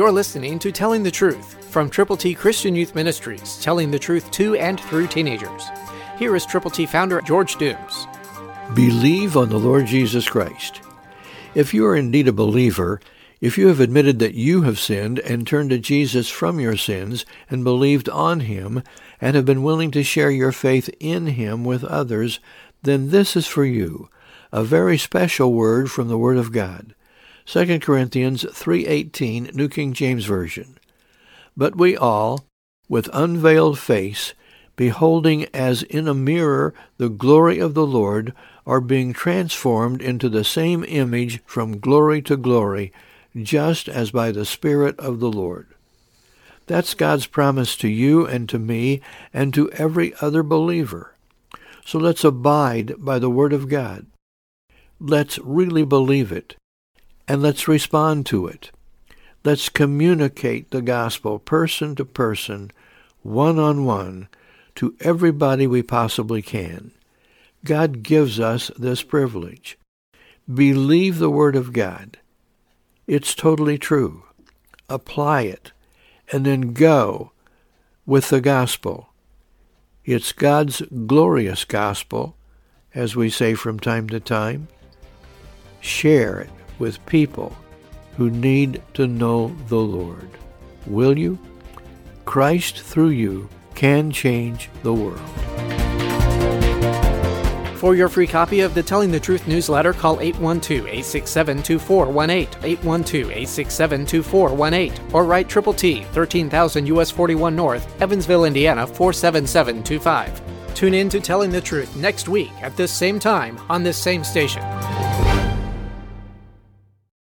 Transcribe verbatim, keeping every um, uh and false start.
You're listening to Telling the Truth from Triple T Christian Youth Ministries, telling the truth to and through teenagers. Here is Triple T founder George Dooms. Believe on the Lord Jesus Christ. If you are indeed a believer, if you have admitted that you have sinned and turned to Jesus from your sins and believed on Him and have been willing to share your faith in Him with others, then this is for you, a very special word from the Word of God. Second Corinthians three eighteen, New King James Version. But we all, with unveiled face, beholding as in a mirror the glory of the Lord, are being transformed into the same image from glory to glory, just as by the Spirit of the Lord. That's God's promise to you and to me and to every other believer. So let's abide by the Word of God. Let's really believe it, and let's respond to it. Let's communicate the gospel person to person, one-on-one, to everybody we possibly can. God gives us this privilege. Believe the Word of God. It's totally true. Apply it, and then go with the gospel. It's God's glorious gospel, as we say from time to time. Share it with people who need to know the Lord. Will you? Christ through you can change the world. For your free copy of the Telling the Truth newsletter, call eight one two, eight six seven, two four one eight, eight one two, eight six seven, two four one eight, or write Triple T, thirteen thousand U S forty-one North, Evansville, Indiana, four seven seven two five. Tune in to Telling the Truth next week at this same time on this same station.